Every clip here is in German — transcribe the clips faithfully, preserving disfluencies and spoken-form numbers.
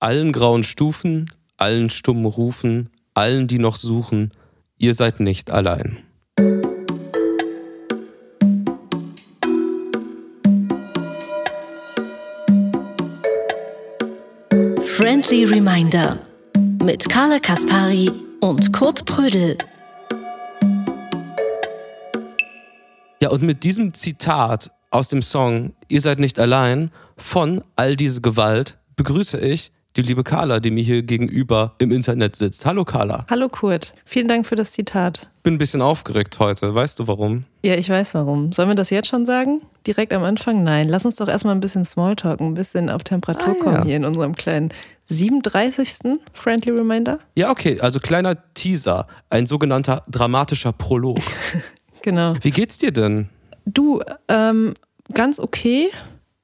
Allen grauen Stufen, allen stummen Rufen, allen, die noch suchen, ihr seid nicht allein. Friendly Reminder mit Carla Kaspari und Kurt Prödel. Ja, und mit diesem Zitat aus dem Song Ihr seid nicht allein von All diese Gewalt begrüße ich die liebe Carla, die mir hier gegenüber im Internet sitzt. Hallo Carla. Hallo Kurt. Vielen Dank für das Zitat. Bin ein bisschen aufgeregt heute. Weißt du warum? Ja, ich weiß warum. Sollen wir das jetzt schon sagen? Direkt am Anfang? Nein. Lass uns doch erstmal ein bisschen Smalltalk, ein bisschen auf Temperatur ah, kommen ja. Hier in unserem kleinen siebenunddreißigsten Friendly Reminder. Ja, okay. Also kleiner Teaser. Ein sogenannter dramatischer Prolog. Genau. Wie geht's dir denn? Du, ähm, ganz okay.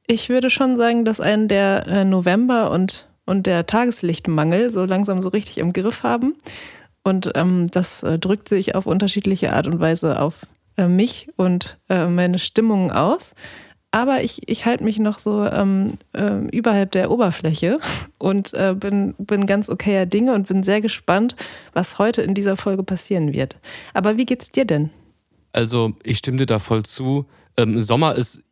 Ich würde schon sagen, dass einen der äh, November und und der Tageslichtmangel so langsam so richtig im Griff haben. Und ähm, das äh, drückt sich auf unterschiedliche Art und Weise auf äh, mich und äh, meine Stimmungen aus. Aber ich, ich halte mich noch so ähm, äh, überhalb der Oberfläche und äh, bin, bin ganz okayer Dinge und bin sehr gespannt, was heute in dieser Folge passieren wird. Aber wie geht's dir denn? Also ich stimme dir da voll zu. Ähm, Sommer ist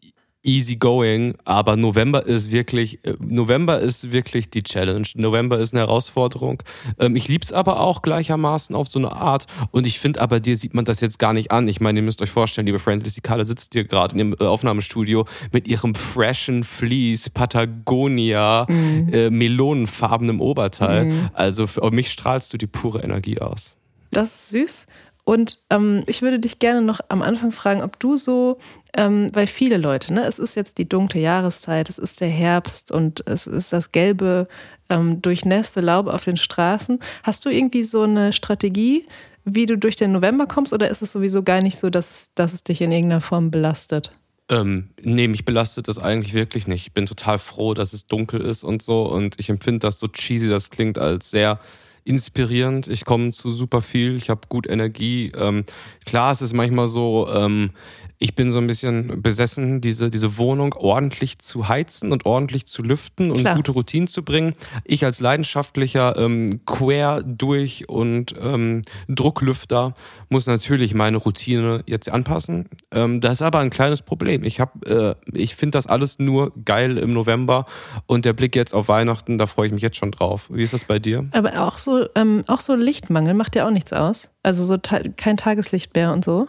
easy going, aber November ist wirklich, November ist wirklich die Challenge. November ist eine Herausforderung. Ich lieb's aber auch gleichermaßen auf so eine Art. Und ich finde, aber dir sieht man das jetzt gar nicht an. Ich meine, ihr müsst euch vorstellen, liebe Friendlies, die Carla sitzt hier gerade in dem Aufnahmestudio mit ihrem freshen Fleece, Patagonia, mhm. äh, melonenfarbenem Oberteil. Mhm. Also für mich strahlst du die pure Energie aus. Das ist süß. Und ähm, ich würde dich gerne noch am Anfang fragen, ob du so, ähm, weil viele Leute, ne, es ist jetzt die dunkle Jahreszeit, es ist der Herbst und es ist das gelbe, ähm, durchnässte Laub auf den Straßen. Hast du irgendwie so eine Strategie, wie du durch den November kommst, oder ist es sowieso gar nicht so, dass es, dass es dich in irgendeiner Form belastet? Ähm, nee, mich belastet das eigentlich wirklich nicht. Ich bin total froh, dass es dunkel ist und so, und ich empfinde das, so cheesy das klingt, als sehr inspirierend. Ich komme zu super viel, ich habe gut Energie. Ähm, klar, es ist manchmal so, ähm, ich bin so ein bisschen besessen, diese, diese Wohnung ordentlich zu heizen und ordentlich zu lüften und klar. Gute Routinen zu bringen. Ich als leidenschaftlicher ähm, Quer durch und ähm, Drucklüfter muss natürlich meine Routine jetzt anpassen. Ähm, das ist aber ein kleines Problem. Ich hab, äh, ich finde das alles nur geil im November, und der Blick jetzt auf Weihnachten, da freue ich mich jetzt schon drauf. Wie ist das bei dir? Aber auch so So, ähm, auch so Lichtmangel macht ja auch nichts aus. Also so ta- kein Tageslicht mehr und so.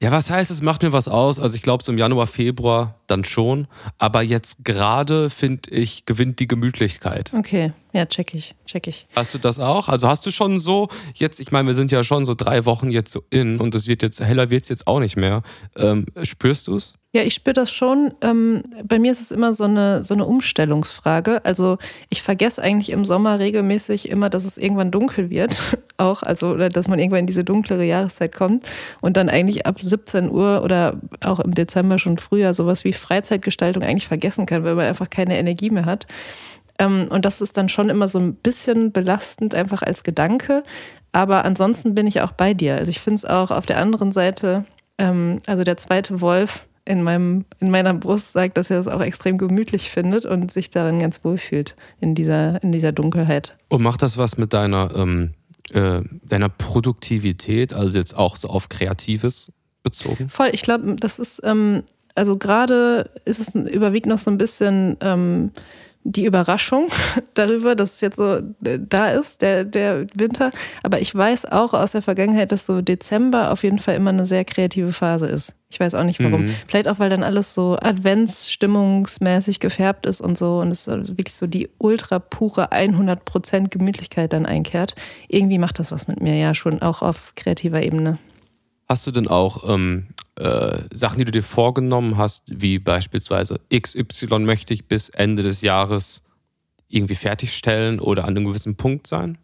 Ja, was heißt, es macht mir was aus? Also ich glaube, so im Januar, Februar dann schon. Aber jetzt gerade, finde ich, gewinnt die Gemütlichkeit. Okay, ja, check ich, check ich. Hast du das auch? Also hast du schon so, jetzt, ich meine, wir sind ja schon so drei Wochen jetzt so in, und es wird jetzt, heller wird es jetzt auch nicht mehr. Ähm, spürst du es? Ja, ich spüre das schon. Ähm, bei mir ist es immer so eine, so eine Umstellungsfrage. Also ich vergesse eigentlich im Sommer regelmäßig immer, dass es irgendwann dunkel wird. Auch, also, oder dass man irgendwann in diese dunklere Jahreszeit kommt und dann eigentlich ab siebzehn Uhr oder auch im Dezember schon früher sowas wie Freizeitgestaltung eigentlich vergessen kann, weil man einfach keine Energie mehr hat. Ähm, und das ist dann schon immer so ein bisschen belastend, einfach als Gedanke. Aber ansonsten bin ich auch bei dir. Also ich finde es auch auf der anderen Seite, ähm, also der zweite Wolf in meinem, in meiner Brust sagt, dass er es auch extrem gemütlich findet und sich darin ganz wohl fühlt, in dieser, in dieser Dunkelheit. Und macht das was mit deiner, ähm, äh, deiner Produktivität, also jetzt auch so auf Kreatives bezogen? Voll, ich glaube, das ist, ähm, also gerade ist es überwiegend noch so ein bisschen ähm, die Überraschung darüber, dass es jetzt so da ist, der, der Winter. Aber ich weiß auch aus der Vergangenheit, dass so Dezember auf jeden Fall immer eine sehr kreative Phase ist. Ich weiß auch nicht, warum. Mhm. Vielleicht auch, weil dann alles so adventsstimmungsmäßig gefärbt ist und so, und es wirklich so die ultra pure hundert Prozent Gemütlichkeit dann einkehrt. Irgendwie macht das was mit mir, ja, schon auch auf kreativer Ebene. Hast du denn auch ähm, äh, Sachen, die du dir vorgenommen hast, wie beispielsweise X Y möchte ich bis Ende des Jahres irgendwie fertigstellen oder an einem gewissen Punkt sein?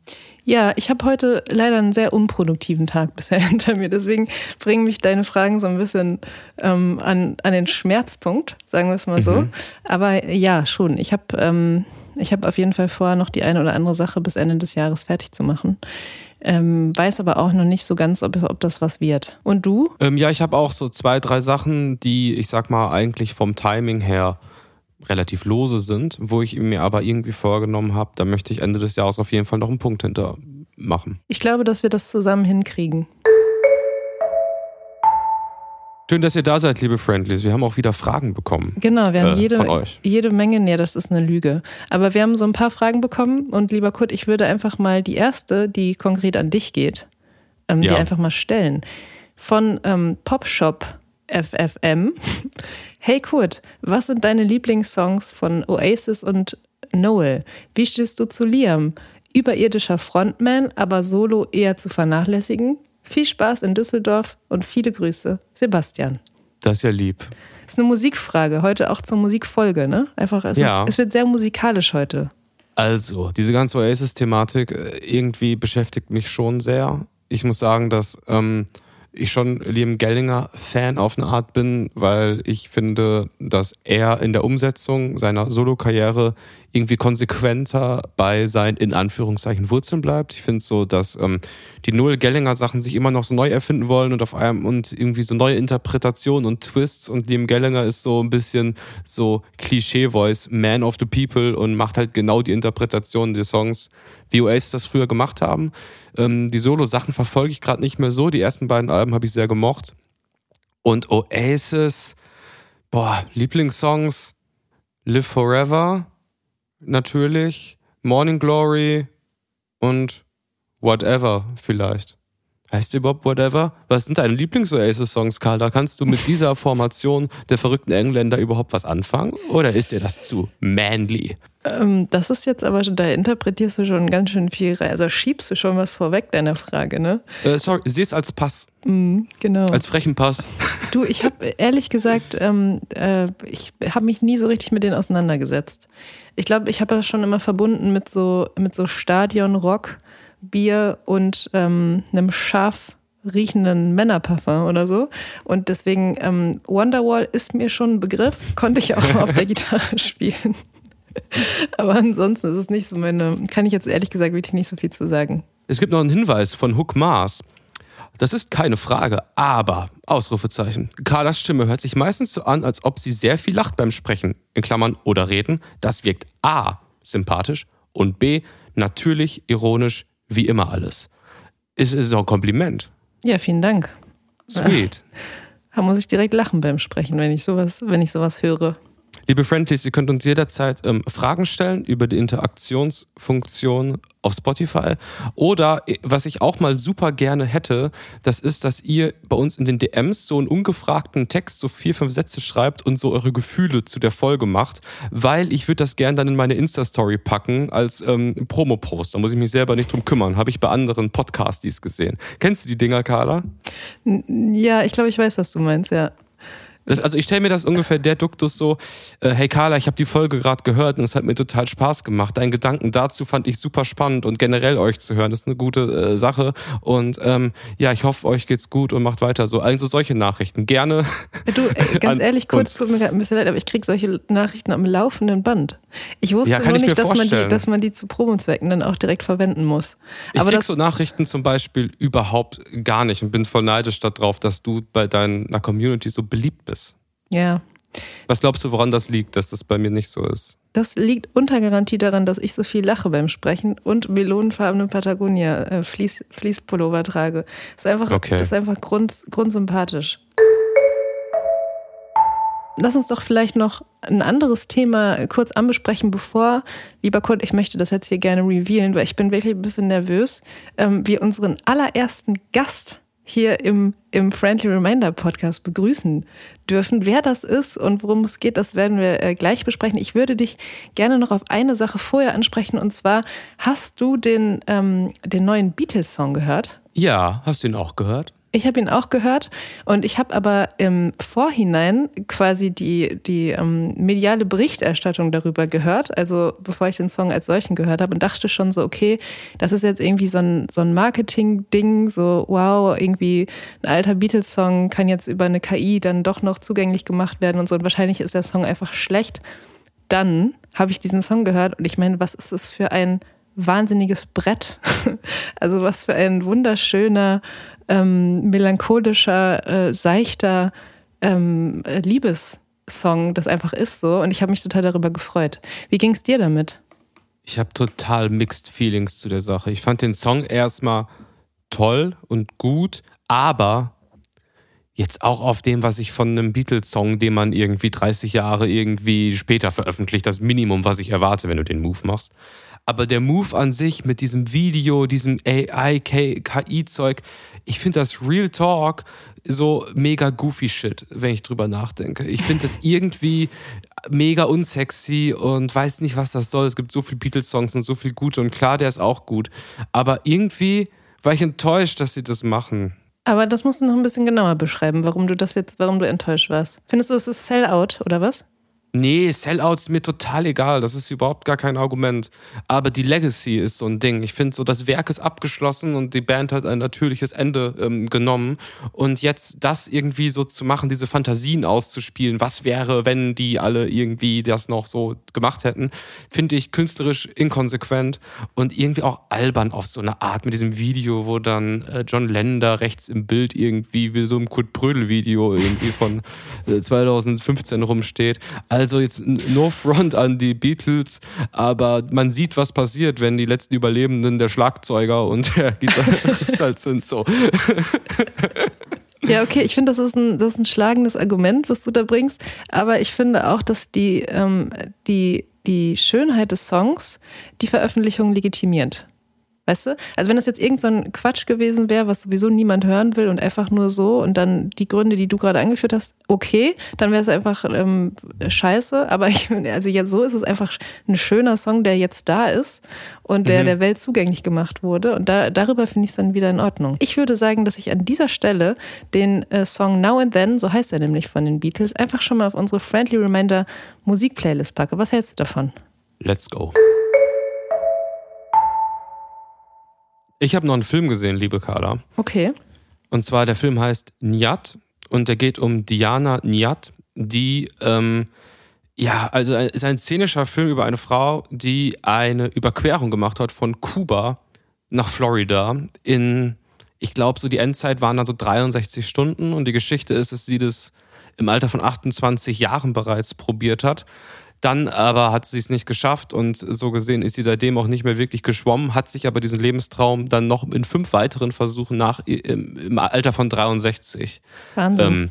Ja, ich habe heute leider einen sehr unproduktiven Tag bisher hinter mir. Deswegen bringen mich deine Fragen so ein bisschen ähm, an, an den Schmerzpunkt, sagen wir es mal so. Mhm. Aber ja, schon. Ich habe ähm, ich hab auf jeden Fall vor, noch die eine oder andere Sache bis Ende des Jahres fertig zu machen. Ähm, weiß aber auch noch nicht so ganz, ob, ob das was wird. Und du? Ähm, ja, ich habe auch so zwei, drei Sachen, die, ich sag mal, eigentlich vom Timing her relativ lose sind, wo ich mir aber irgendwie vorgenommen habe, da möchte ich Ende des Jahres auf jeden Fall noch einen Punkt hinter machen. Ich glaube, dass wir das zusammen hinkriegen. Schön, dass ihr da seid, liebe Friendlies. Wir haben auch wieder Fragen bekommen. Genau, wir haben äh, jede, von euch. jede Menge. Nee, das ist eine Lüge. Aber wir haben so ein paar Fragen bekommen. Und lieber Kurt, ich würde einfach mal die erste, die konkret an dich geht, ähm, ja. die einfach mal stellen. Von ähm, Popshop F F M. Hey Kurt, was sind deine Lieblingssongs von Oasis und Noel? Wie stehst du zu Liam? Überirdischer Frontman, aber solo eher zu vernachlässigen? Viel Spaß in Düsseldorf und viele Grüße, Sebastian. Das ist ja lieb. Das ist eine Musikfrage, heute auch zur Musikfolge, ne? Einfach, es, ja. ist, es wird sehr musikalisch heute. Also, diese ganze Oasis-Thematik irgendwie beschäftigt mich schon sehr. Ich muss sagen, dass ähm, ich schon Liam Gallagher-Fan auf eine Art bin, weil ich finde, dass er in der Umsetzung seiner Solo-Karriere irgendwie konsequenter bei seinen, in Anführungszeichen, Wurzeln bleibt. Ich finde so, dass ähm, die Noel Gallagher-Sachen sich immer noch so neu erfinden wollen und auf einem und irgendwie so neue Interpretationen und Twists, und Liam Gallagher ist so ein bisschen so Klischee-Voice, Man of the People, und macht halt genau die Interpretationen der Songs, wie Oasis das früher gemacht haben. Ähm, die Solo-Sachen verfolge ich gerade nicht mehr so. Die ersten beiden Alben habe ich sehr gemocht. Und Oasis, boah, Lieblingssongs, Live Forever, natürlich, Morning Glory und Whatever vielleicht. Heißt überhaupt Whatever? Was sind deine Lieblings-Oasis-Songs, Carla? Kannst du mit dieser Formation der verrückten Engländer überhaupt was anfangen? Oder ist dir das zu manly? Ähm, das ist jetzt aber, da interpretierst du schon ganz schön viel rein. Also schiebst du schon was vorweg deiner Frage, ne? Äh, sorry, sieh es als Pass. Mhm, genau. Als frechen Pass. Du, ich habe ehrlich gesagt, ähm, äh, ich habe mich nie so richtig mit denen auseinandergesetzt. Ich glaube, ich habe das schon immer verbunden mit so, mit so Stadion-Rock, Bier und ähm, einem scharf riechenden Männerparfum oder so. Und deswegen, ähm, Wonderwall ist mir schon ein Begriff, konnte ich auch mal auf der Gitarre spielen. Aber ansonsten ist es nicht so meine, kann ich jetzt ehrlich gesagt wirklich nicht so viel zu sagen. Es gibt noch einen Hinweis von Hook Maas. Das ist keine Frage, aber, Ausrufezeichen, Carlas Stimme hört sich meistens so an, als ob sie sehr viel lacht beim Sprechen, in Klammern, oder Reden. Das wirkt A, sympathisch, und B, natürlich, ironisch, wie immer alles. Es ist auch ein Kompliment. Ja, vielen Dank. Sweet. Da muss ich direkt lachen beim Sprechen, wenn ich sowas, wenn ich sowas höre. Liebe Friendlies, ihr könnt uns jederzeit ähm, Fragen stellen über die Interaktionsfunktion auf Spotify. Oder, was ich auch mal super gerne hätte, das ist, dass ihr bei uns in den D Ms so einen ungefragten Text, so vier, fünf Sätze schreibt und so eure Gefühle zu der Folge macht, weil ich würde das gerne dann in meine Insta-Story packen als ähm, Promo-Post. Da muss ich mich selber nicht drum kümmern. Habe ich bei anderen Podcasts gesehen. Kennst du die Dinger, Carla? Ja, ich glaube, ich weiß, was du meinst, ja. Das, also ich stelle mir das ungefähr der Duktus so, äh, hey Carla, ich habe die Folge gerade gehört und es hat mir total Spaß gemacht. Deinen Gedanken dazu fand ich super spannend, und generell euch zu hören ist eine gute äh, Sache. Und ähm, ja, ich hoffe, euch geht's gut und macht weiter so. Also solche Nachrichten, gerne. Du, äh, ganz ehrlich, kurz, tut mir gerade ein bisschen leid, aber ich kriege solche Nachrichten am laufenden Band. Ich wusste ja, nur ich nicht, dass man, die, dass man die zu Promozwecken dann auch direkt verwenden muss. Aber ich kriege so Nachrichten zum Beispiel überhaupt gar nicht und bin voll neidisch darauf, dass du bei deiner Community so beliebt bist. Ja. Was glaubst du, woran das liegt, dass das bei mir nicht so ist? Das liegt unter Garantie daran, dass ich so viel lache beim Sprechen und melonenfarbene Patagonia äh, Fleece, Fleece-Pullover trage. Das ist einfach, okay. das ist einfach grund, grundsympathisch. Lass uns doch vielleicht noch ein anderes Thema kurz anbesprechen, bevor, lieber Kurt, ich möchte das jetzt hier gerne revealen, weil ich bin wirklich ein bisschen nervös, ähm, wir unseren allerersten Gast hier im, im Friendly Reminder Podcast begrüßen dürfen. Wer das ist und worum es geht, das werden wir äh, gleich besprechen. Ich würde dich gerne noch auf eine Sache vorher ansprechen, und zwar, hast du den, ähm, den neuen Beatles-Song gehört? Ja, hast du ihn auch gehört? Ich habe ihn auch gehört, und ich habe aber im Vorhinein quasi die, die ähm, mediale Berichterstattung darüber gehört, also bevor ich den Song als solchen gehört habe, und dachte schon so, okay, das ist jetzt irgendwie so ein, so ein Marketing-Ding, so wow, irgendwie ein alter Beatles-Song kann jetzt über eine K I dann doch noch zugänglich gemacht werden und so, und wahrscheinlich ist der Song einfach schlecht. Dann habe ich diesen Song gehört, und ich meine, was ist das für ein wahnsinniges Brett? Also was für ein wunderschöner, ähm, melancholischer, äh, seichter ähm, Liebes Song das einfach ist so und ich habe mich total darüber gefreut. Wie ging es dir damit? Ich habe total mixed feelings zu der Sache. Ich fand den Song erstmal toll und gut, aber jetzt auch auf dem, was ich von einem Beatles-Song, den man irgendwie dreißig Jahre irgendwie später veröffentlicht, das Minimum, was ich erwarte, wenn du den Move machst. Aber der Move an sich mit diesem Video, diesem A I, K I-Zeug, ich finde das Real Talk so mega goofy Shit, wenn ich drüber nachdenke. Ich finde das irgendwie mega unsexy und weiß nicht, was das soll. Es gibt so viele Beatles-Songs und so viel gute und klar, der ist auch gut. Aber irgendwie war ich enttäuscht, dass sie das machen. Aber das musst du noch ein bisschen genauer beschreiben, warum du das jetzt, warum du enttäuscht warst. Findest du, es ist Sellout oder was? Nee, Sellouts mir total egal. Das ist überhaupt gar kein Argument. Aber die Legacy ist so ein Ding. Ich finde so, das Werk ist abgeschlossen und die Band hat ein natürliches Ende ähm, genommen. Und jetzt das irgendwie so zu machen, diese Fantasien auszuspielen, was wäre, wenn die alle irgendwie das noch so gemacht hätten, finde ich künstlerisch inkonsequent und irgendwie auch albern auf so eine Art mit diesem Video, wo dann äh, John Lennon da rechts im Bild irgendwie wie so einem Kurt Prödel-Video irgendwie von äh, zwanzig fünfzehn rumsteht. Also Also jetzt no front an die Beatles, aber man sieht, was passiert, wenn die letzten Überlebenden der Schlagzeuger und der Gitarrist halt sind so. Ja, okay, ich finde, das ist ein, das ist ein schlagendes Argument, was du da bringst, aber ich finde auch, dass die, ähm, die, die Schönheit des Songs die Veröffentlichung legitimiert. Weißt du? Also wenn das jetzt irgend so ein Quatsch gewesen wäre, was sowieso niemand hören will und einfach nur so und dann die Gründe, die du gerade angeführt hast, okay, dann wäre es einfach ähm, scheiße. Aber ich, also jetzt so ist es einfach ein schöner Song, der jetzt da ist und der mhm. der Welt zugänglich gemacht wurde. Und da, darüber finde ich es dann wieder in Ordnung. Ich würde sagen, dass ich an dieser Stelle den äh, Song Now and Then, so heißt er nämlich von den Beatles, einfach schon mal auf unsere Friendly Reminder Musikplaylist packe. Was hältst du davon? Let's go. Ich habe noch einen Film gesehen, liebe Carla. Okay. Und zwar, der Film heißt Nyad und der geht um Diana Nyad, die, ähm, ja, also ist ein szenischer Film über eine Frau, die eine Überquerung gemacht hat von Kuba nach Florida in, ich glaube, so die Endzeit waren dann so dreiundsechzig Stunden und die Geschichte ist, dass sie das im Alter von achtundzwanzig Jahren bereits probiert hat. Dann aber hat sie es nicht geschafft und so gesehen ist sie seitdem auch nicht mehr wirklich geschwommen, hat sich aber diesen Lebenstraum dann noch in fünf weiteren Versuchen nach im, im Alter von dreiundsechzig ähm,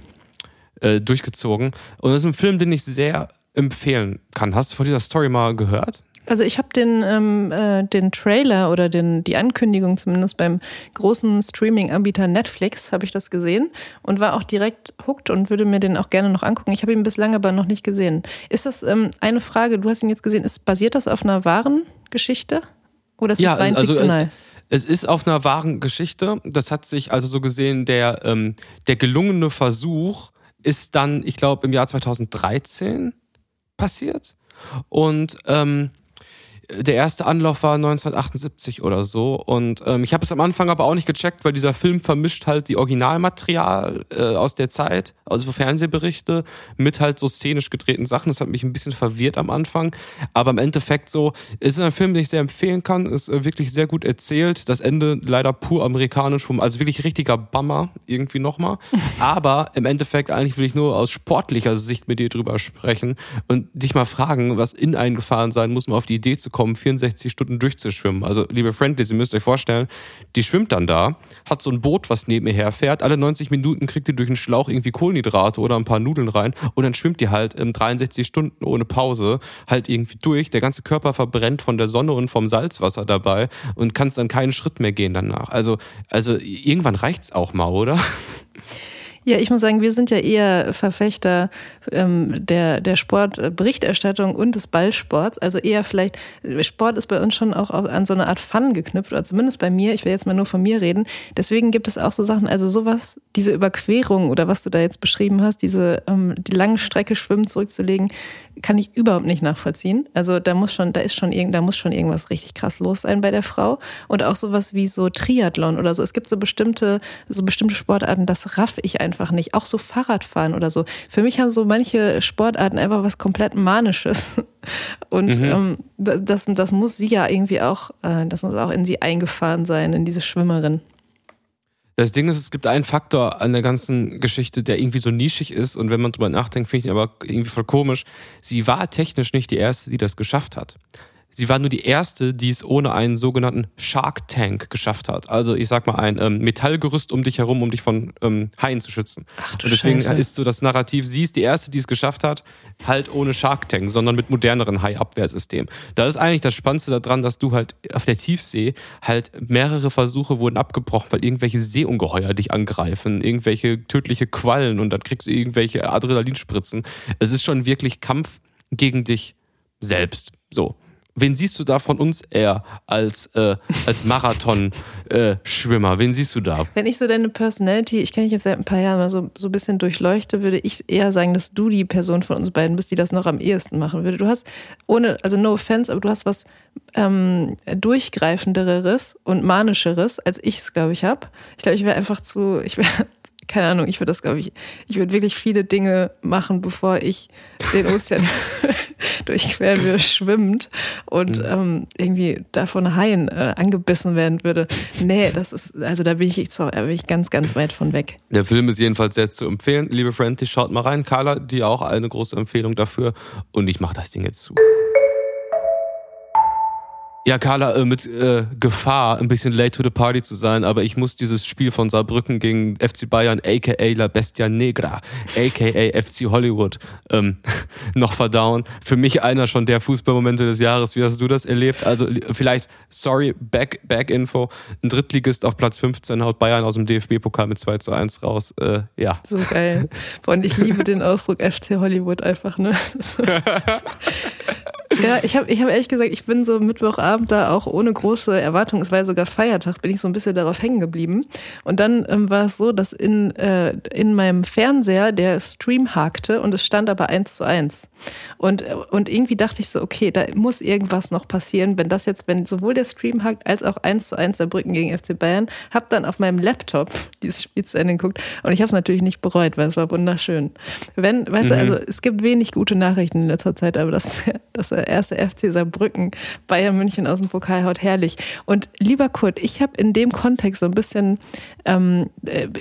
äh, durchgezogen. Und das ist ein Film, den ich sehr empfehlen kann. Hast du von dieser Story mal gehört? Also ich habe den, ähm, äh, den Trailer oder den, die Ankündigung zumindest beim großen Streaming-Anbieter Netflix habe ich das gesehen und war auch direkt hooked und würde mir den auch gerne noch angucken. Ich habe ihn bislang aber noch nicht gesehen. Ist das ähm, eine Frage, du hast ihn jetzt gesehen, ist, basiert das auf einer wahren Geschichte oder ist ja, das rein also, fiktional? Äh, Es ist auf einer wahren Geschichte. Das hat sich also so gesehen, der, ähm, der gelungene Versuch ist dann, ich glaube, im Jahr zweitausenddreizehn passiert und ähm, der erste Anlauf war neunzehnhundertachtundsiebzig oder so und ähm, ich habe es am Anfang aber auch nicht gecheckt, weil dieser Film vermischt halt die Originalmaterial äh, aus der Zeit, also Fernsehberichte mit halt so szenisch gedrehten Sachen. Das hat mich ein bisschen verwirrt am Anfang, aber im Endeffekt so, es ist ein Film, den ich sehr empfehlen kann, ist äh, wirklich sehr gut erzählt, das Ende leider pur amerikanisch, also wirklich richtiger Bummer irgendwie nochmal, aber im Endeffekt eigentlich will ich nur aus sportlicher Sicht mit dir drüber sprechen und dich mal fragen, was in einen gefahren sein muss, um auf die Idee zu kommen, vierundsechzig Stunden durchzuschwimmen. Also, liebe Friendly, Sie müsst euch vorstellen, die schwimmt dann da, hat so ein Boot, was neben ihr herfährt, alle neunzig Minuten kriegt die durch einen Schlauch irgendwie Kohlenhydrate oder ein paar Nudeln rein und dann schwimmt die halt in dreiundsechzig Stunden ohne Pause halt irgendwie durch. Der ganze Körper verbrennt von der Sonne und vom Salzwasser dabei und kannst dann keinen Schritt mehr gehen danach. Also, also irgendwann reicht's auch mal, oder? Ja, ich muss sagen, wir sind ja eher Verfechter ähm, der, der Sportberichterstattung und des Ballsports. Also eher vielleicht, Sport ist bei uns schon auch an so eine Art Fun geknüpft, oder zumindest bei mir. Ich will jetzt mal nur von mir reden. Deswegen gibt es auch so Sachen, also sowas, diese Überquerung oder was du da jetzt beschrieben hast, diese ähm, die lange Strecke schwimmen zurückzulegen, kann ich überhaupt nicht nachvollziehen. Also da muss schon, da ist schon irgend, da muss schon irgendwas richtig krass los sein bei der Frau. Und auch sowas wie so Triathlon oder so. Es gibt so bestimmte, so bestimmte Sportarten, das raff ich einfach nicht. Auch so Fahrradfahren oder so. Für mich haben so manche Sportarten einfach was komplett Manisches. Und mhm. ähm, das, das muss sie ja irgendwie auch, äh, das muss auch in sie eingefahren sein, in diese Schwimmerin. Das Ding ist, es gibt einen Faktor an der ganzen Geschichte, der irgendwie so nischig ist, und wenn man drüber nachdenkt, finde ich ihn aber irgendwie voll komisch. Sie war technisch nicht die Erste, die das geschafft hat. Sie war nur die Erste, die es ohne einen sogenannten Shark Tank geschafft hat. Also ich sag mal ein ähm, Metallgerüst um dich herum, um dich von ähm, Haien zu schützen. Ach, du und deswegen Scheiße. Ist so das Narrativ, sie ist die Erste, die es geschafft hat, halt ohne Shark Tank, sondern mit moderneren Hai-Abwehrsystemen. Da ist eigentlich das Spannendste daran, dass du halt auf der Tiefsee halt mehrere Versuche wurden abgebrochen, weil irgendwelche Seeungeheuer dich angreifen, irgendwelche tödliche Quallen, und dann kriegst du irgendwelche Adrenalinspritzen. Es ist schon wirklich Kampf gegen dich selbst. So. Wen siehst du da von uns eher als, äh, als Marathon-Schwimmer? Äh, Wen siehst du da? Wenn ich so deine Personality, ich kenne dich jetzt seit ein paar Jahren mal so, so ein bisschen durchleuchte, würde ich eher sagen, dass du die Person von uns beiden bist, die das noch am ehesten machen würde. Du hast, ohne, also no offense, aber du hast was ähm, durchgreifenderes und manischeres, als ich es, glaube ich, habe. Ich glaube, ich wäre einfach zu, ich wäre... Keine Ahnung, ich würde das, glaube ich, ich würde wirklich viele Dinge machen, bevor ich den Ozean durchqueren würde, schwimmend, und mhm. ähm, irgendwie davon Haien äh, angebissen werden würde. Nee, das ist, also da bin ich, ich da bin ich ganz, ganz weit von weg. Der Film ist jedenfalls sehr zu empfehlen. Liebe Friendly, schaut mal rein. Carla, dir auch eine große Empfehlung dafür. Und ich mache das Ding jetzt zu. Ja, Carla, mit äh, Gefahr, ein bisschen late to the party zu sein, aber ich muss dieses Spiel von Saarbrücken gegen F C Bayern, a k a. La Bestia Negra, a k a. F C Hollywood, ähm, noch verdauen. Für mich einer schon der Fußballmomente des Jahres. Wie hast du das erlebt? Also vielleicht, sorry, back, back Info. Ein Drittligist auf Platz fünfzehn haut Bayern aus dem D F B-Pokal mit zwei zu eins raus. Äh, ja. So geil. Und ich liebe den Ausdruck F C Hollywood einfach, ne? Ja, ich habe ich hab ehrlich gesagt, ich bin so Mittwochabend da auch ohne große Erwartung, es war ja sogar Feiertag, bin ich so ein bisschen darauf hängen geblieben. Und dann ähm, war es so, dass in, äh, in meinem Fernseher der Stream hakte und es stand aber eins zu eins. Und, und irgendwie dachte ich so, okay, da muss irgendwas noch passieren, wenn das jetzt, wenn sowohl der Stream hakt als auch eins zu eins Saarbrücken gegen F C Bayern, habe dann auf meinem Laptop dieses Spiel zu Ende geguckt und ich habe es natürlich nicht bereut, weil es war wunderschön. Wenn, weißt mhm. du, also es gibt wenig gute Nachrichten in letzter Zeit, aber das, das erste F C Saarbrücken Bayern München aus dem Pokal haut, herrlich. Und lieber Kurt, ich habe in dem Kontext so ein bisschen ähm,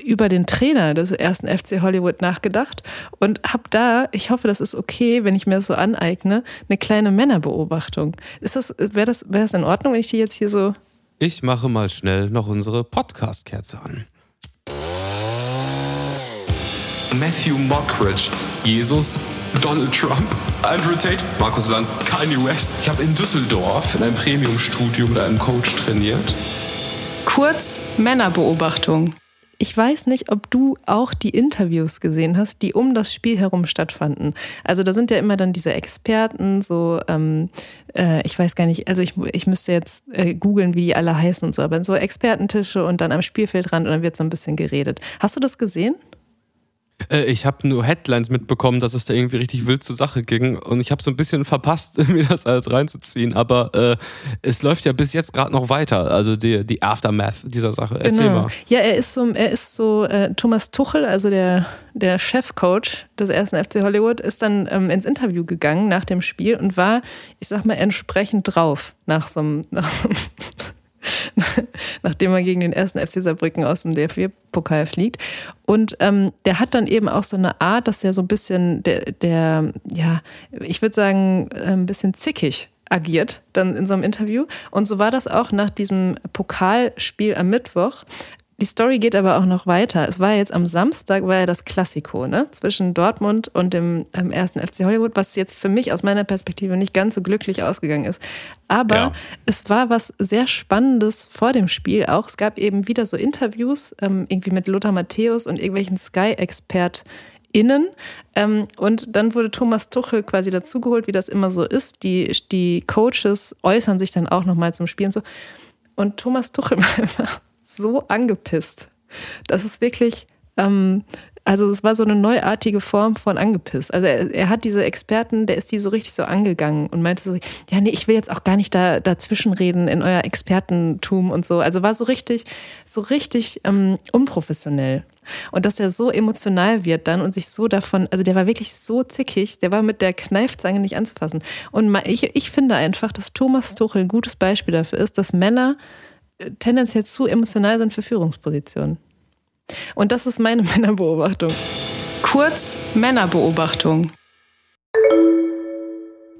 über den Trainer des ersten F C Hollywood nachgedacht und habe da, ich hoffe, das ist okay, wenn ich mir das so aneigne, eine kleine Männerbeobachtung. Ist das, wäre das, wäre das in Ordnung, wenn ich die jetzt hier so... Ich mache mal schnell noch unsere Podcast-Kerze an. Matthew Mockridge, Jesus, Donald Trump, Andrew Tate, Markus Lanz, Kanye West. Ich habe in Düsseldorf in einem Premium-Studio mit einem Coach trainiert. Kurz Männerbeobachtung. Ich weiß nicht, ob du auch die Interviews gesehen hast, die um das Spiel herum stattfanden. Also da sind ja immer dann diese Experten, so, ähm, äh, ich weiß gar nicht, also ich, ich müsste jetzt äh, googeln, wie die alle heißen und so, aber so Expertentische und dann am Spielfeldrand und dann wird so ein bisschen geredet. Hast du das gesehen? Ich habe nur Headlines mitbekommen, dass es da irgendwie richtig wild zur Sache ging, und ich habe so ein bisschen verpasst, mir das alles reinzuziehen, aber äh, es läuft ja bis jetzt gerade noch weiter, also die, die Aftermath dieser Sache. Genau. Erzähl mal. Ja, er ist so, er ist so äh, Thomas Tuchel, also der, der Chefcoach des ersten F C Hollywood, ist dann ähm, ins Interview gegangen nach dem Spiel und war, ich sag mal, entsprechend drauf nach so einem... nachdem er gegen den ersten F C Saarbrücken aus dem D F B-Pokal fliegt. Und ähm, der hat dann eben auch so eine Art, dass der so ein bisschen, der, der ja, ich würde sagen, ein bisschen zickig agiert dann in so einem Interview. Und so war das auch nach diesem Pokalspiel am Mittwoch. Die Story geht aber auch noch weiter. Es war jetzt am Samstag, war ja das Klassiko, ne? Zwischen Dortmund und dem ähm, ersten F C Hollywood, was jetzt für mich aus meiner Perspektive nicht ganz so glücklich ausgegangen ist. Aber ja, es war was sehr Spannendes vor dem Spiel auch. Es gab eben wieder so Interviews, ähm, irgendwie mit Lothar Matthäus und irgendwelchen Sky-ExpertInnen. Ähm, und dann wurde Thomas Tuchel quasi dazugeholt, wie das immer so ist. Die, die Coaches äußern sich dann auch nochmal zum Spiel und so. Und Thomas Tuchel war einfach so angepisst. Das ist wirklich, ähm, also es war so eine neuartige Form von angepisst. Also er, er hat diese Experten, der ist die so richtig so angegangen und meinte so, ja nee, ich will jetzt auch gar nicht da dazwischenreden in euer Expertentum und so. Also war so richtig, so richtig ähm, unprofessionell. Und dass er so emotional wird dann und sich so davon, also der war wirklich so zickig, der war mit der Kneifzange nicht anzufassen. Und ich, ich finde einfach, dass Thomas Tuchel ein gutes Beispiel dafür ist, dass Männer tendenziell zu emotional sind für Führungspositionen. Und das ist meine Männerbeobachtung. Kurz Männerbeobachtung.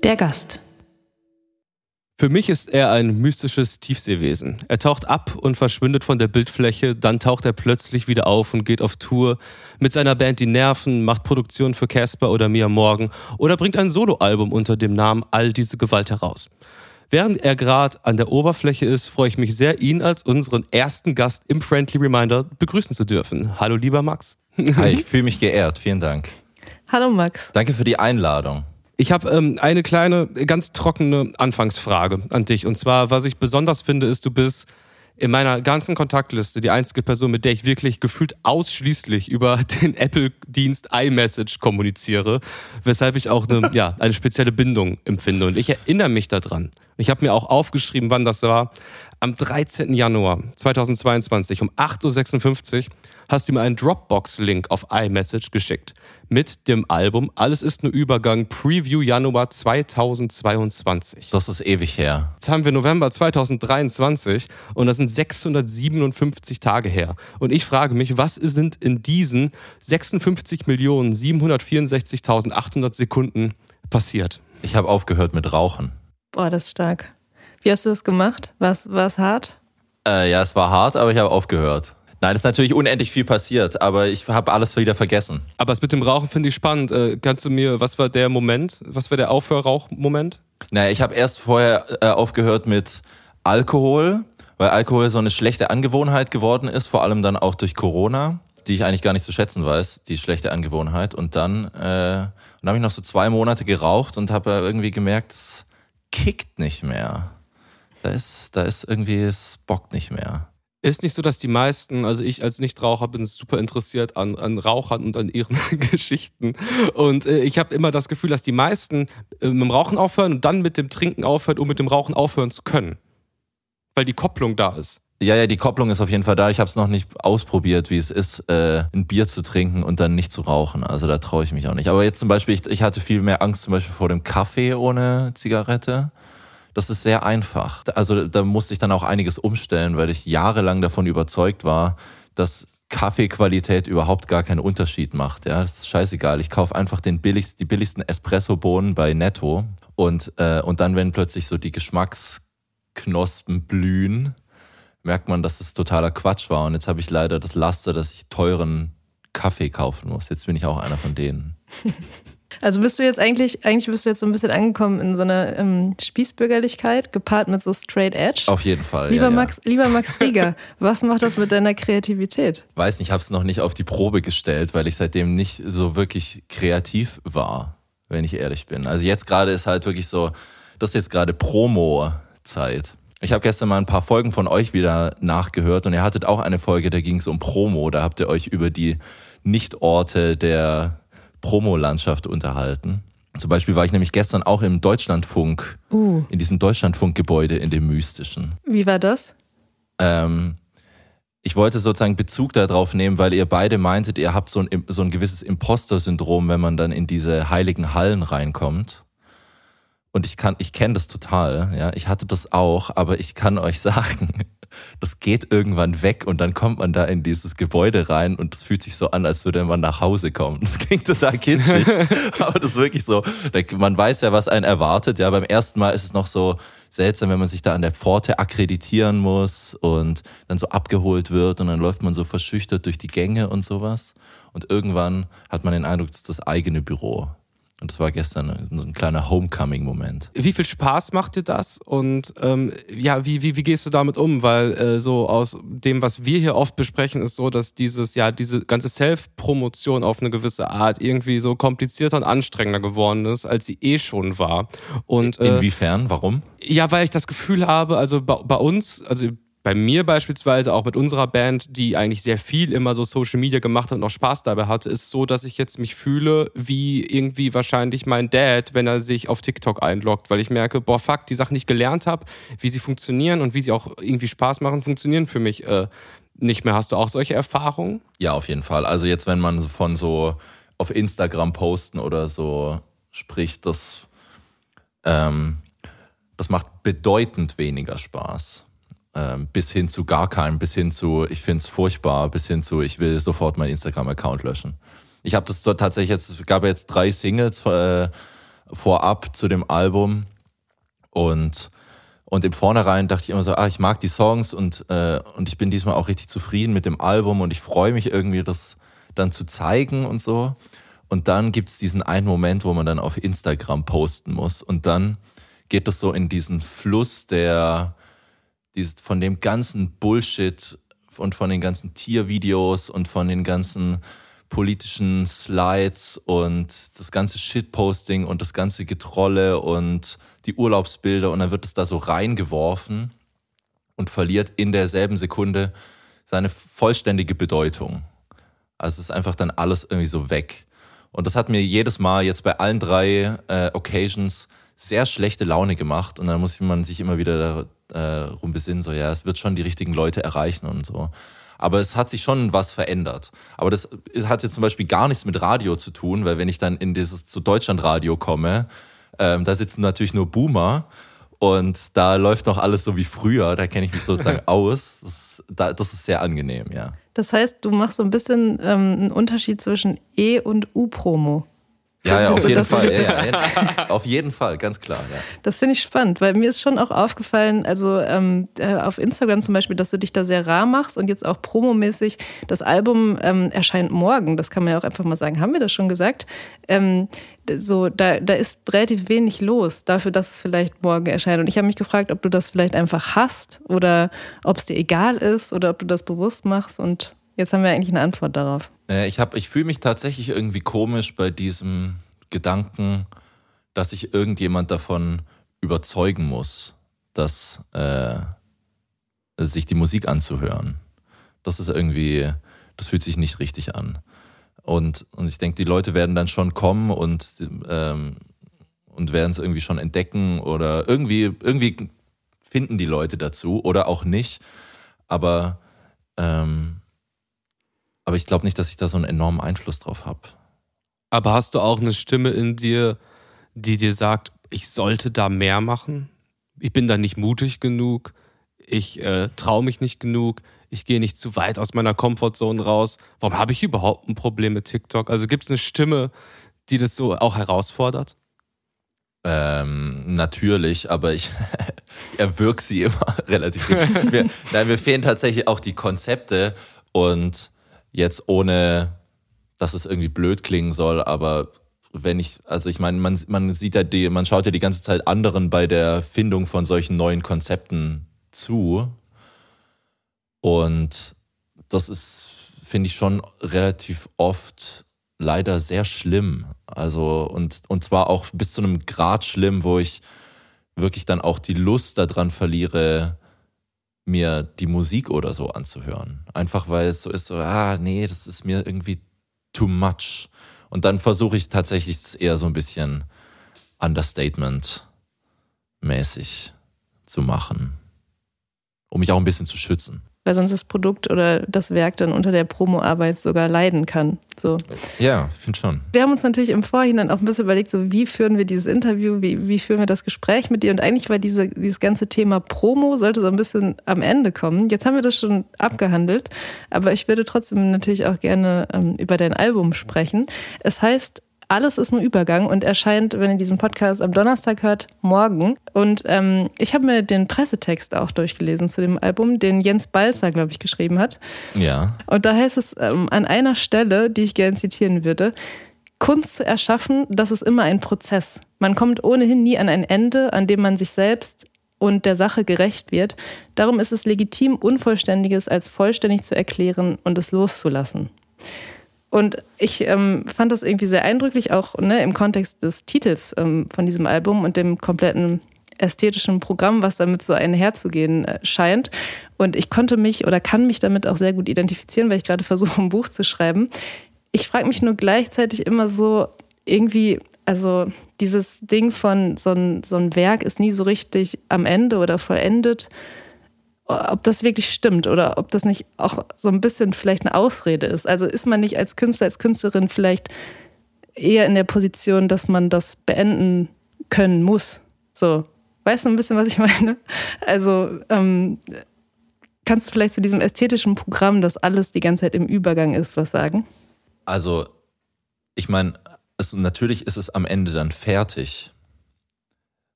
Der Gast. Für mich ist er ein mystisches Tiefseewesen. Er taucht ab und verschwindet von der Bildfläche, dann taucht er plötzlich wieder auf und geht auf Tour mit seiner Band Die Nerven, macht Produktionen für Casper oder Mia Morgan oder bringt ein Soloalbum unter dem Namen All diese Gewalt heraus. Während er gerade an der Oberfläche ist, freue ich mich sehr, ihn als unseren ersten Gast im Friendly Reminder begrüßen zu dürfen. Hallo lieber Max. Hi, ich fühle mich geehrt, vielen Dank. Hallo Max. Danke für die Einladung. Ich habe ähm, eine kleine, ganz trockene Anfangsfrage an dich. Und zwar, was ich besonders finde, ist, du bist in meiner ganzen Kontaktliste die einzige Person, mit der ich wirklich gefühlt ausschließlich über den Apple-Dienst iMessage kommuniziere, weshalb ich auch eine, ja, eine spezielle Bindung empfinde. Und ich erinnere mich daran. Ich habe mir auch aufgeschrieben, wann das war. Am dreizehnten Januar zweitausendzweiundzwanzig um acht Uhr sechsundfünfzig hast du mir einen Dropbox-Link auf iMessage geschickt mit dem Album Alles ist nur Übergang, Preview Januar zweitausendzweiundzwanzig. Das ist ewig her. Jetzt haben wir November zweitausenddreiundzwanzig und das sind sechshundertsiebenundfünfzig Tage her. Und ich frage mich, was sind in diesen sechsundfünfzig Millionen siebenhundertvierundsechzigtausendachthundert Sekunden passiert? Ich habe aufgehört mit Rauchen. Boah, das ist stark. Wie hast du das gemacht? War's, war's hart? Äh, ja, es war hart, aber ich habe aufgehört. Nein, es ist natürlich unendlich viel passiert, aber ich habe alles wieder vergessen. Aber das mit dem Rauchen finde ich spannend. Äh, kannst du mir, was war der Moment? Was war der Aufhörrauchmoment? Naja, ich habe erst vorher äh, aufgehört mit Alkohol, weil Alkohol so eine schlechte Angewohnheit geworden ist, vor allem dann auch durch Corona, die ich eigentlich gar nicht zu schätzen weiß, die schlechte Angewohnheit. Und dann, äh, dann habe ich noch so zwei Monate geraucht und habe irgendwie gemerkt, es kickt nicht mehr. Da ist, da ist irgendwie, es bockt nicht mehr. Ist nicht so, dass die meisten, also ich als Nichtraucher bin super interessiert an, an Rauchern und an ihren Geschichten. Und äh, ich habe immer das Gefühl, dass die meisten äh, mit dem Rauchen aufhören und dann mit dem Trinken aufhören, um mit dem Rauchen aufhören zu können. Weil die Kopplung da ist. Ja, ja, die Kopplung ist auf jeden Fall da. Ich habe es noch nicht ausprobiert, wie es ist, äh, ein Bier zu trinken und dann nicht zu rauchen. Also da traue ich mich auch nicht. Aber jetzt zum Beispiel, ich, ich hatte viel mehr Angst zum Beispiel vor dem Kaffee ohne Zigarette. Das ist sehr einfach. Also da musste ich dann auch einiges umstellen, weil ich jahrelang davon überzeugt war, dass Kaffeequalität überhaupt gar keinen Unterschied macht. Ja, das ist scheißegal. Ich kaufe einfach den billigsten, die billigsten Espresso-Bohnen bei Netto und, äh, und dann, wenn plötzlich so die Geschmacksknospen blühen, merkt man, dass das totaler Quatsch war. Und jetzt habe ich leider das Laster, dass ich teuren Kaffee kaufen muss. Jetzt bin ich auch einer von denen. Also bist du jetzt eigentlich, eigentlich bist du jetzt so ein bisschen angekommen in so einer ähm, Spießbürgerlichkeit, gepaart mit so Straight Edge. Auf jeden Fall, lieber ja, Max, ja. Lieber Max Rieger, was macht das mit deiner Kreativität? Weiß nicht, ich habe es noch nicht auf die Probe gestellt, weil ich seitdem nicht so wirklich kreativ war, wenn ich ehrlich bin. Also jetzt gerade ist halt wirklich so, das ist jetzt gerade Promo-Zeit. Ich habe gestern mal ein paar Folgen von euch wieder nachgehört und ihr hattet auch eine Folge, da ging es um Promo. Da habt ihr euch über die Nichtorte der Promolandschaft unterhalten. Zum Beispiel war ich nämlich gestern auch im Deutschlandfunk, uh. in diesem Deutschlandfunk-Gebäude, in dem Mystischen. Wie war das? Ähm, ich wollte sozusagen Bezug darauf nehmen, weil ihr beide meintet, ihr habt so ein, so ein gewisses Imposter-Syndrom, wenn man dann in diese heiligen Hallen reinkommt. Und ich kann, ich kenne das total, ja. Ich hatte das auch, aber ich kann euch sagen, das geht irgendwann weg und dann kommt man da in dieses Gebäude rein und es fühlt sich so an, als würde man nach Hause kommen. Das klingt total kitschig, aber das ist wirklich so. Man weiß ja, was einen erwartet. Ja, beim ersten Mal ist es noch so seltsam, wenn man sich da an der Pforte akkreditieren muss und dann so abgeholt wird und dann läuft man so verschüchtert durch die Gänge und sowas. Und irgendwann hat man den Eindruck, das ist das eigene Büro. Und das war gestern so ein kleiner Homecoming-Moment. Wie viel Spaß macht dir das? Und ähm, ja, wie, wie, wie gehst du damit um? Weil äh, so aus dem, was wir hier oft besprechen, ist so, dass dieses, ja, diese ganze Self-Promotion auf eine gewisse Art irgendwie so komplizierter und anstrengender geworden ist, als sie eh schon war. Und, äh, Inwiefern? Warum? Ja, weil ich das Gefühl habe, also bei, bei uns, also bei mir beispielsweise, auch mit unserer Band, die eigentlich sehr viel immer so Social Media gemacht hat und auch Spaß dabei hatte, ist so, dass ich jetzt mich fühle wie irgendwie wahrscheinlich mein Dad, wenn er sich auf TikTok einloggt, weil ich merke, boah, fuck, die Sachen, die ich gelernt habe, wie sie funktionieren und wie sie auch irgendwie Spaß machen, funktionieren für mich äh, nicht mehr. Hast du auch solche Erfahrungen? Ja, auf jeden Fall. Also jetzt, wenn man von so auf Instagram posten oder so spricht, das, ähm, das macht bedeutend weniger Spaß. Ähm, bis hin zu gar keinem, bis hin zu ich find's furchtbar, bis hin zu ich will sofort meinen Instagram-Account löschen. Ich habe das dort tatsächlich jetzt, es gab jetzt drei Singles äh, vorab zu dem Album und und im Vornherein dachte ich immer so, ah, ich mag die Songs und äh, und ich bin diesmal auch richtig zufrieden mit dem Album und ich freue mich irgendwie, das dann zu zeigen und so. Und dann gibt's diesen einen Moment, wo man dann auf Instagram posten muss und dann geht das so in diesen Fluss der dieses, von dem ganzen Bullshit und von den ganzen Tiervideos und von den ganzen politischen Slides und das ganze Shitposting und das ganze Getrolle und die Urlaubsbilder und dann wird es da so reingeworfen und verliert in derselben Sekunde seine vollständige Bedeutung. Also es ist einfach dann alles irgendwie so weg. Und das hat mir jedes Mal jetzt bei allen drei äh, Occasions sehr schlechte Laune gemacht und dann muss man sich immer wieder darum besinnen, so ja, es wird schon die richtigen Leute erreichen und so. Aber es hat sich schon was verändert. Aber das hat jetzt zum Beispiel gar nichts mit Radio zu tun, weil wenn ich dann in dieses zu Deutschlandradio komme, ähm, da sitzen natürlich nur Boomer und da läuft noch alles so wie früher, da kenne ich mich sozusagen aus. Das, da, das ist sehr angenehm, ja. Das heißt, du machst so ein bisschen ähm, einen Unterschied zwischen E- und U-Promo. Ja, ja, auf jeden Fall. Ja, ja. Auf jeden Fall, ganz klar. Ja. Das finde ich spannend, weil mir ist schon auch aufgefallen, also ähm, auf Instagram zum Beispiel, dass du dich da sehr rar machst und jetzt auch promomäßig, das Album ähm, erscheint morgen, das kann man ja auch einfach mal sagen, haben wir das schon gesagt? Ähm, so, da, da ist relativ wenig los dafür, dass es vielleicht morgen erscheint. Und ich habe mich gefragt, ob du das vielleicht einfach hasst oder ob es dir egal ist oder ob du das bewusst machst und jetzt haben wir eigentlich eine Antwort darauf. Ich hab, ich fühle mich tatsächlich irgendwie komisch bei diesem Gedanken, dass ich irgendjemand davon überzeugen muss, dass äh, sich die Musik anzuhören. Das ist irgendwie, das fühlt sich nicht richtig an. Und, und ich denke, die Leute werden dann schon kommen und, ähm, und werden es irgendwie schon entdecken oder irgendwie, irgendwie finden die Leute dazu oder auch nicht. Aber ähm, Aber ich glaube nicht, dass ich da so einen enormen Einfluss drauf habe. Aber hast du auch eine Stimme in dir, die dir sagt, ich sollte da mehr machen? Ich bin da nicht mutig genug. Ich äh, traue mich nicht genug. Ich gehe nicht zu weit aus meiner Komfortzone raus. Warum habe ich überhaupt ein Problem mit TikTok? Also gibt es eine Stimme, die das so auch herausfordert? Ähm, natürlich, aber ich erwürg sie immer relativ viel. Wir, nein, mir fehlen tatsächlich auch die Konzepte und jetzt ohne, dass es irgendwie blöd klingen soll, aber wenn ich, also ich meine, man, man sieht ja die, man schaut ja die ganze Zeit anderen bei der Findung von solchen neuen Konzepten zu. Und das ist, finde ich, schon relativ oft leider sehr schlimm. Also, und, und zwar auch bis zu einem Grad schlimm, wo ich wirklich dann auch die Lust daran verliere, mir die Musik oder so anzuhören. Einfach weil es so ist, so, ah nee, das ist mir irgendwie too much. Und dann versuche ich tatsächlich eher so ein bisschen Understatement-mäßig zu machen, um mich auch ein bisschen zu schützen. Weil sonst das Produkt oder das Werk dann unter der Promo-Arbeit sogar leiden kann. So. Ja, ich finde schon. Wir haben uns natürlich im Vorhinein auch ein bisschen überlegt, so wie führen wir dieses Interview, wie, wie führen wir das Gespräch mit dir? Und eigentlich war diese, dieses ganze Thema Promo, sollte so ein bisschen am Ende kommen. Jetzt haben wir das schon abgehandelt, aber ich würde trotzdem natürlich auch gerne ähm, über dein Album sprechen. Es heißt Alles ist nur Übergang und erscheint, wenn ihr diesen Podcast am Donnerstag hört, morgen. Und ähm, ich habe mir den Pressetext auch durchgelesen zu dem Album, den Jens Balzer, glaube ich, geschrieben hat. Ja. Und da heißt es ähm, an einer Stelle, die ich gerne zitieren würde, Kunst zu erschaffen, das ist immer ein Prozess. Man kommt ohnehin nie an ein Ende, an dem man sich selbst und der Sache gerecht wird. Darum ist es legitim, Unvollständiges als vollständig zu erklären und es loszulassen. Und ich ähm, fand das irgendwie sehr eindrücklich, auch ne, im Kontext des Titels ähm, von diesem Album und dem kompletten ästhetischen Programm, was damit so einherzugehen äh, scheint. Und ich konnte mich oder kann mich damit auch sehr gut identifizieren, weil ich gerade versuche, ein Buch zu schreiben. Ich frage mich nur gleichzeitig immer so irgendwie, also dieses Ding von so ein, so ein Werk ist nie so richtig am Ende oder vollendet, ob das wirklich stimmt oder ob das nicht auch so ein bisschen vielleicht eine Ausrede ist. Also ist man nicht als Künstler, als Künstlerin vielleicht eher in der Position, dass man das beenden können muss. So, weißt du ein bisschen, was ich meine? Also ähm, Kannst du vielleicht zu diesem ästhetischen Programm, dass alles die ganze Zeit im Übergang ist, was sagen? Also, ich meine, also natürlich ist es am Ende dann fertig.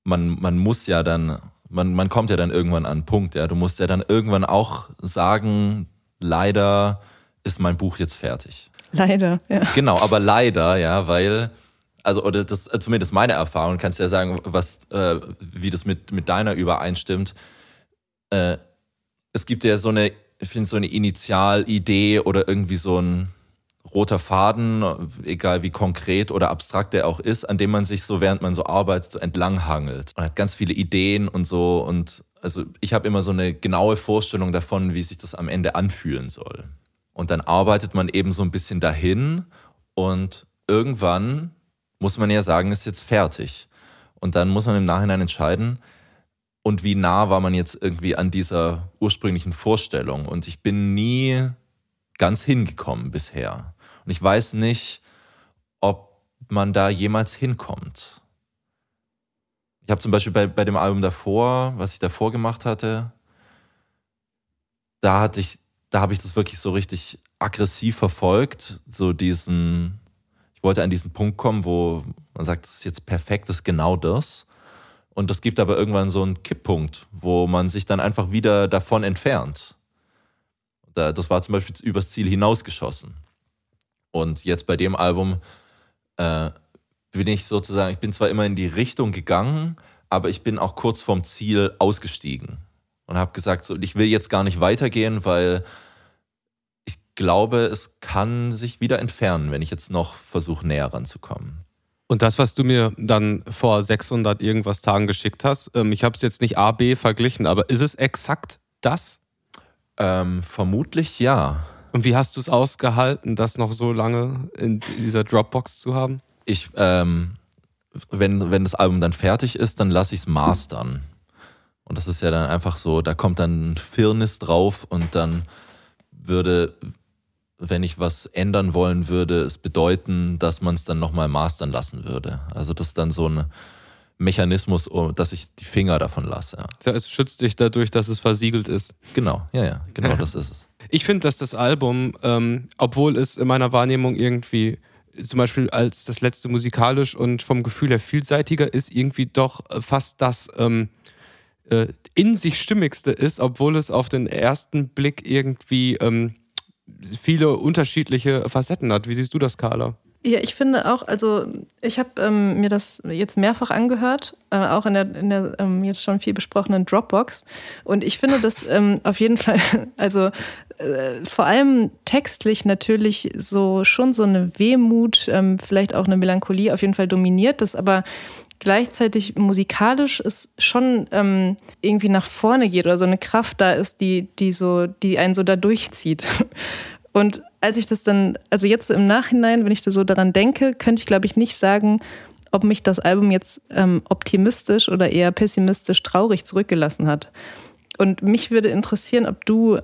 Man, man muss ja dann, man, man kommt ja dann irgendwann an einen Punkt, ja. Du musst ja dann irgendwann auch sagen, leider ist mein Buch jetzt fertig. Leider, ja. Genau, aber leider, ja, weil, also, oder das zumindest meine Erfahrung, kannst du ja sagen, was, äh, wie das mit, mit deiner übereinstimmt. Äh, es gibt ja so eine, ich finde, so eine Initialidee oder irgendwie so ein roter Faden, egal wie konkret oder abstrakt der auch ist, an dem man sich so, während man so arbeitet, so entlanghangelt und hat ganz viele Ideen und so. Und also ich habe immer so eine genaue Vorstellung davon, wie sich das am Ende anfühlen soll. Und dann arbeitet man eben so ein bisschen dahin und irgendwann muss man ja sagen, ist jetzt fertig. Und dann muss man im Nachhinein entscheiden, und wie nah war man jetzt irgendwie an dieser ursprünglichen Vorstellung. Und ich bin nie ganz hingekommen bisher. Und ich weiß nicht, ob man da jemals hinkommt. Ich habe zum Beispiel bei, bei dem Album davor, was ich davor gemacht hatte, da hatte ich, da habe ich das wirklich so richtig aggressiv verfolgt. So diesen, ich wollte an diesen Punkt kommen, wo man sagt, das ist jetzt perfekt, das ist genau das. Und das gibt aber irgendwann so einen Kipppunkt, wo man sich dann einfach wieder davon entfernt. Das war zum Beispiel übers Ziel hinausgeschossen. Und jetzt bei dem Album äh, bin ich sozusagen, ich bin zwar immer in die Richtung gegangen, aber ich bin auch kurz vorm Ziel ausgestiegen und habe gesagt, so, ich will jetzt gar nicht weitergehen, weil ich glaube, es kann sich wieder entfernen, wenn ich jetzt noch versuche, näher ranzukommen. Und das, was du mir dann vor sechshundert irgendwas Tagen geschickt hast, ähm, ich habe es jetzt nicht A, B verglichen, aber ist es exakt das? Ähm, vermutlich ja. Und wie hast du es ausgehalten, das noch so lange in dieser Dropbox zu haben? Ich, ähm, wenn, wenn das Album dann fertig ist, dann lasse ich es mastern. Und das ist ja dann einfach so, da kommt dann ein Firnis drauf und dann würde, wenn ich was ändern wollen würde, es bedeuten, dass man es dann nochmal mastern lassen würde. Also das ist dann so ein Mechanismus, dass ich die Finger davon lasse. Ja. Ja, es schützt dich dadurch, dass es versiegelt ist. Genau, ja, ja, genau das ist es. Ich finde, dass das Album, ähm, obwohl es in meiner Wahrnehmung irgendwie zum Beispiel als das letzte musikalisch und vom Gefühl her vielseitiger ist, irgendwie doch fast das ähm, äh, in sich stimmigste ist, obwohl es auf den ersten Blick irgendwie ähm, viele unterschiedliche Facetten hat. Wie siehst du das, Carla? Ja, ich finde auch, also ich habe ähm, mir das jetzt mehrfach angehört, äh, auch in der, in der ähm, jetzt schon viel besprochenen Dropbox. Und ich finde das ähm, auf jeden Fall, also äh, vor allem textlich natürlich so schon so eine Wehmut, ähm, vielleicht auch eine Melancholie auf jeden Fall dominiert das, aber gleichzeitig musikalisch ist schon ähm, irgendwie nach vorne geht oder so eine Kraft da ist, die, die so, die einen so da durchzieht. Und als ich das dann, also jetzt im Nachhinein, wenn ich da so daran denke, könnte ich, glaube ich, nicht sagen, ob mich das Album jetzt ähm, optimistisch oder eher pessimistisch traurig zurückgelassen hat. Und mich würde interessieren, ob du,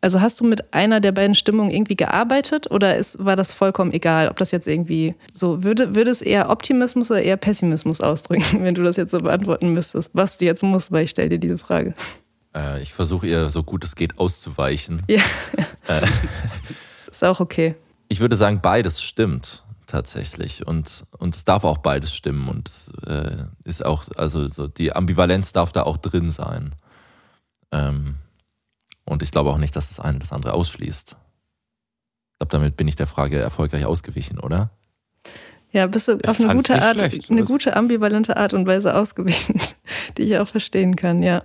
also hast du mit einer der beiden Stimmungen irgendwie gearbeitet oder ist, war das vollkommen egal, ob das jetzt irgendwie so, würde, würde es eher Optimismus oder eher Pessimismus ausdrücken, wenn du das jetzt so beantworten müsstest, was du jetzt musst, weil ich stelle dir diese Frage. Ich versuche ihr so gut es geht auszuweichen. Ja. Äh, ist auch okay. Ich würde sagen, beides stimmt tatsächlich und, und es darf auch beides stimmen und es äh, ist auch, also so die Ambivalenz darf da auch drin sein. Ähm, und ich glaube auch nicht, dass das eine das andere ausschließt. Ich glaube, damit bin ich der Frage erfolgreich ausgewichen, oder? Ja, bist du auf eine gute Art, schlecht, eine gute ambivalente Art und Weise ausgewichen, die ich auch verstehen kann, ja.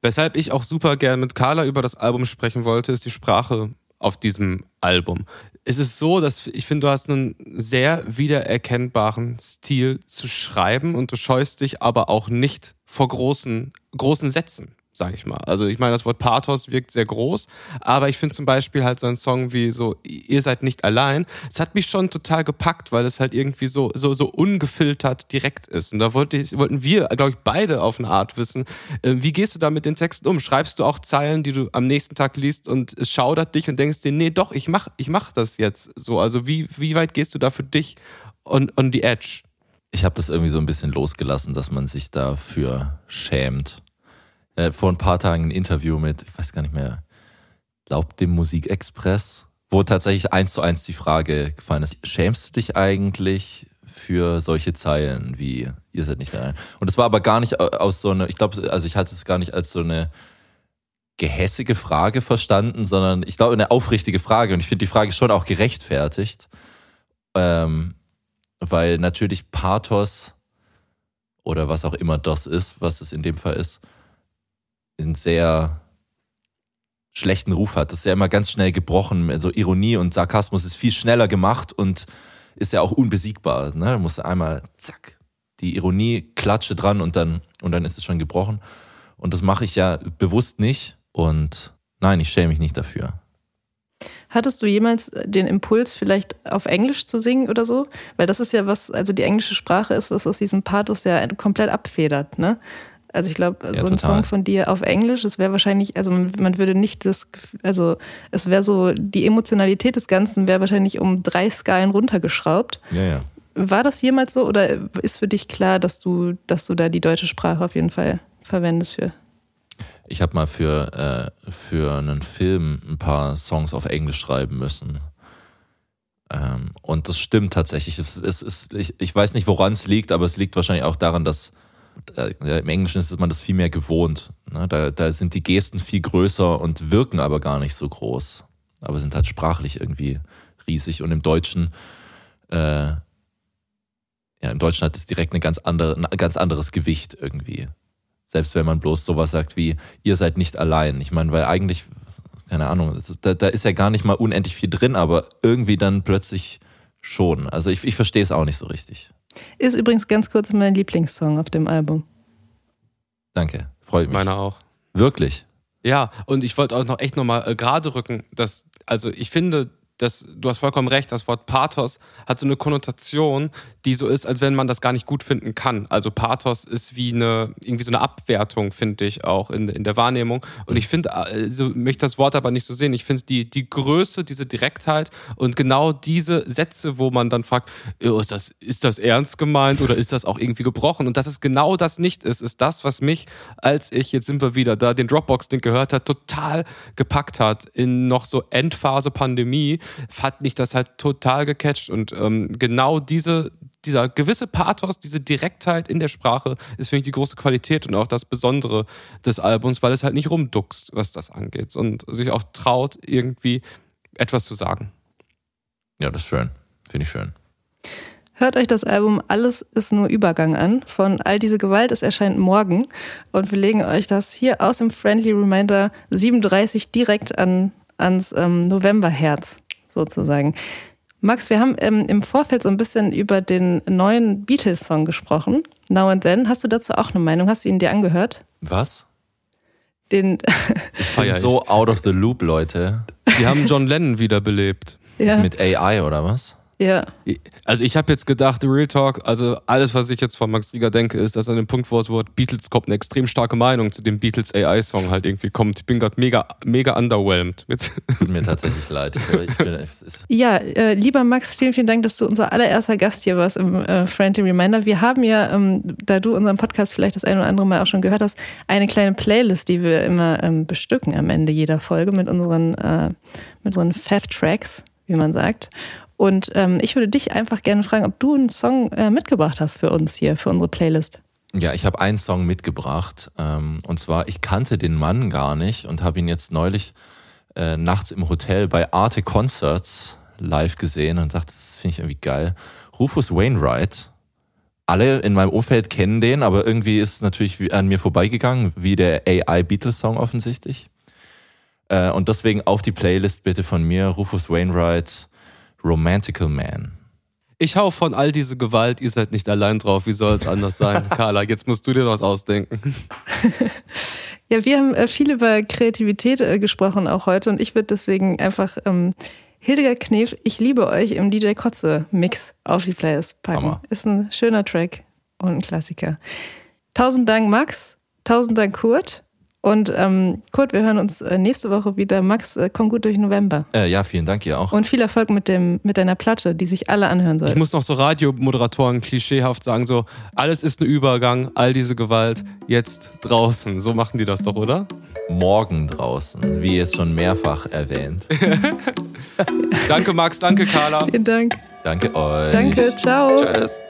Weshalb ich auch super gern mit Carla über das Album sprechen wollte, ist die Sprache auf diesem Album. Es ist so, dass ich finde, du hast einen sehr wiedererkennbaren Stil zu schreiben und du scheust dich aber auch nicht vor großen, großen Sätzen, sage ich mal. Also ich meine, das Wort Pathos wirkt sehr groß, aber ich finde zum Beispiel halt so einen Song wie so, ihr seid nicht allein, es hat mich schon total gepackt, weil es halt irgendwie so, so, so ungefiltert direkt ist. Und da wollte ich, wollten wir, glaube ich, beide auf eine Art wissen, äh, wie gehst du da mit den Texten um? Schreibst du auch Zeilen, die du am nächsten Tag liest und es schaudert dich und denkst dir, nee, doch, ich mach, ich mach das jetzt so. Also wie, wie weit gehst du da für dich on, on the edge? Ich habe das irgendwie so ein bisschen losgelassen, dass man sich dafür schämt. äh, vor ein paar Tagen ein Interview mit, ich weiß gar nicht mehr, glaub dem Musikexpress, wo tatsächlich eins zu eins die Frage gefallen ist, schämst du dich eigentlich für solche Zeilen wie ihr seid nicht allein? Und das war aber gar nicht aus so einer, ich glaube, also ich hatte es gar nicht als so eine gehässige Frage verstanden, sondern ich glaube eine aufrichtige Frage, und ich finde die Frage schon auch gerechtfertigt, ähm, weil natürlich Pathos oder was auch immer das ist, was es in dem Fall ist, einen sehr schlechten Ruf hat. Das ist ja immer ganz schnell gebrochen. Also Ironie und Sarkasmus ist viel schneller gemacht und ist ja auch unbesiegbar. Ne? Da musst du einmal, zack, die Ironie, Klatsche dran und dann, und dann ist es schon gebrochen. Und das mache ich ja bewusst nicht. Und nein, ich schäme mich nicht dafür. Hattest du jemals den Impuls, vielleicht auf Englisch zu singen oder so? Weil das ist ja was, also die englische Sprache ist was, was diesen Pathos ja komplett abfedert, ne? Also ich glaube, ja, so ein total. Song von dir auf Englisch, es wäre wahrscheinlich, also man, man würde nicht das, also es wäre so, die Emotionalität des Ganzen wäre wahrscheinlich um drei Skalen runtergeschraubt. Ja, ja. War das jemals so oder ist für dich klar, dass du, dass du da die deutsche Sprache auf jeden Fall verwendest für? Ich habe mal für, äh, für einen Film ein paar Songs auf Englisch schreiben müssen. Ähm, und das stimmt tatsächlich. Es, es ist, ich, ich weiß nicht, woran es liegt, aber es liegt wahrscheinlich auch daran, dass äh, im Englischen ist man das viel mehr gewohnt. Ne? Da, da sind die Gesten viel größer und wirken aber gar nicht so groß. Aber sind halt sprachlich irgendwie riesig. Und im Deutschen, äh, ja, im Deutschen hat es direkt eine ganz andere, ein ganz anderes Gewicht irgendwie. Selbst wenn man bloß sowas sagt wie, ihr seid nicht allein. Ich meine, weil eigentlich, keine Ahnung, da, da ist ja gar nicht mal unendlich viel drin, aber irgendwie dann plötzlich schon. Also ich, ich verstehe es auch nicht so richtig. Ist übrigens ganz kurz mein Lieblingssong auf dem Album. Danke, freut mich. Meiner auch. Wirklich? Ja, und ich wollte auch noch echt nochmal gerade rücken, dass, also ich finde, dass, du hast vollkommen recht, das Wort Pathos hat so eine Konnotation, die so ist, als wenn man das gar nicht gut finden kann. Also Pathos ist wie eine, irgendwie so eine Abwertung, finde ich auch in, in der Wahrnehmung. Und ich finde, also, möchte das Wort aber nicht so sehen. Ich finde die, die Größe, diese Direktheit und genau diese Sätze, wo man dann fragt, ist das, ist das ernst gemeint oder ist das auch irgendwie gebrochen? Und dass es genau das nicht ist, ist das, was mich, als ich, jetzt sind wir wieder da, den Dropbox-Link gehört hat, total gepackt hat in noch so Endphase Pandemie. Hat mich das halt total gecatcht und ähm, genau diese, dieser gewisse Pathos, diese Direktheit in der Sprache ist, finde ich, die große Qualität und auch das Besondere des Albums, weil es halt nicht rumduckst, was das angeht und sich auch traut, irgendwie etwas zu sagen. Ja, das ist schön. Finde ich schön. Hört euch das Album Alles ist nur Übergang an von All diese Gewalt. Es erscheint morgen und wir legen euch das hier aus dem Friendly Reminder siebenunddreißig direkt an, ans ähm, Novemberherz. Sozusagen. Max, wir haben ähm, im Vorfeld so ein bisschen über den neuen Beatles-Song gesprochen, Now and Then. Hast du dazu auch eine Meinung? Hast du ihn dir angehört? Was? Den ich feier so out of the loop, Leute. Die haben John Lennon wiederbelebt. Ja. Mit A I oder was? Ja. Also ich habe jetzt gedacht, Real Talk, also alles, was ich jetzt von Max Rieger denke, ist, dass an dem Punkt, wo das Wort Beatles kommt, eine extrem starke Meinung zu dem Beatles-A I-Song halt irgendwie kommt. Ich bin gerade mega, mega underwhelmed. Jetzt. Tut mir tatsächlich leid. Ich, ich bin, ist ja, äh, lieber Max, vielen, vielen Dank, dass du unser allererster Gast hier warst im äh, Friendly Reminder. Wir haben ja, ähm, da du unseren Podcast vielleicht das ein oder andere Mal auch schon gehört hast, eine kleine Playlist, die wir immer ähm, bestücken am Ende jeder Folge mit unseren, äh, mit unseren Fav-Tracks, wie man sagt. Und ähm, ich würde dich einfach gerne fragen, ob du einen Song äh, mitgebracht hast für uns hier, für unsere Playlist. Ja, ich habe einen Song mitgebracht. Ähm, und zwar, ich kannte den Mann gar nicht und habe ihn jetzt neulich äh, nachts im Hotel bei Arte Concerts live gesehen und dachte, das finde ich irgendwie geil. Rufus Wainwright. Alle in meinem Umfeld kennen den, aber irgendwie ist es natürlich an mir vorbeigegangen, wie der A I-Beatles-Song offensichtlich. Äh, und deswegen auf die Playlist bitte von mir, Rufus Wainwright, Romantical Man. Ich hau von All diese Gewalt, ihr seid nicht allein drauf, wie soll es anders sein? Carla, jetzt musst du dir was ausdenken. Ja, wir haben viel über Kreativität gesprochen auch heute und ich würde deswegen einfach ähm, Hildegard Knef, ich liebe euch im D J Kotze-Mix auf die Playlist packen. Hammer. Ist ein schöner Track und ein Klassiker. Tausend Dank Max, tausend Dank Kurt Und ähm, Kurt, wir hören uns nächste Woche wieder. Max, äh, komm gut durch November. Äh, ja, vielen Dank, ihr auch. Und viel Erfolg mit, dem, mit deiner Platte, die sich alle anhören sollen. Ich muss noch so Radiomoderatoren klischeehaft sagen, so, alles ist ein Übergang, all diese Gewalt, jetzt draußen. So machen die das doch, oder? Morgen draußen, wie jetzt schon mehrfach erwähnt. Danke, Max, danke, Carla. Vielen Dank. Danke euch. Danke, ciao. Tschüss.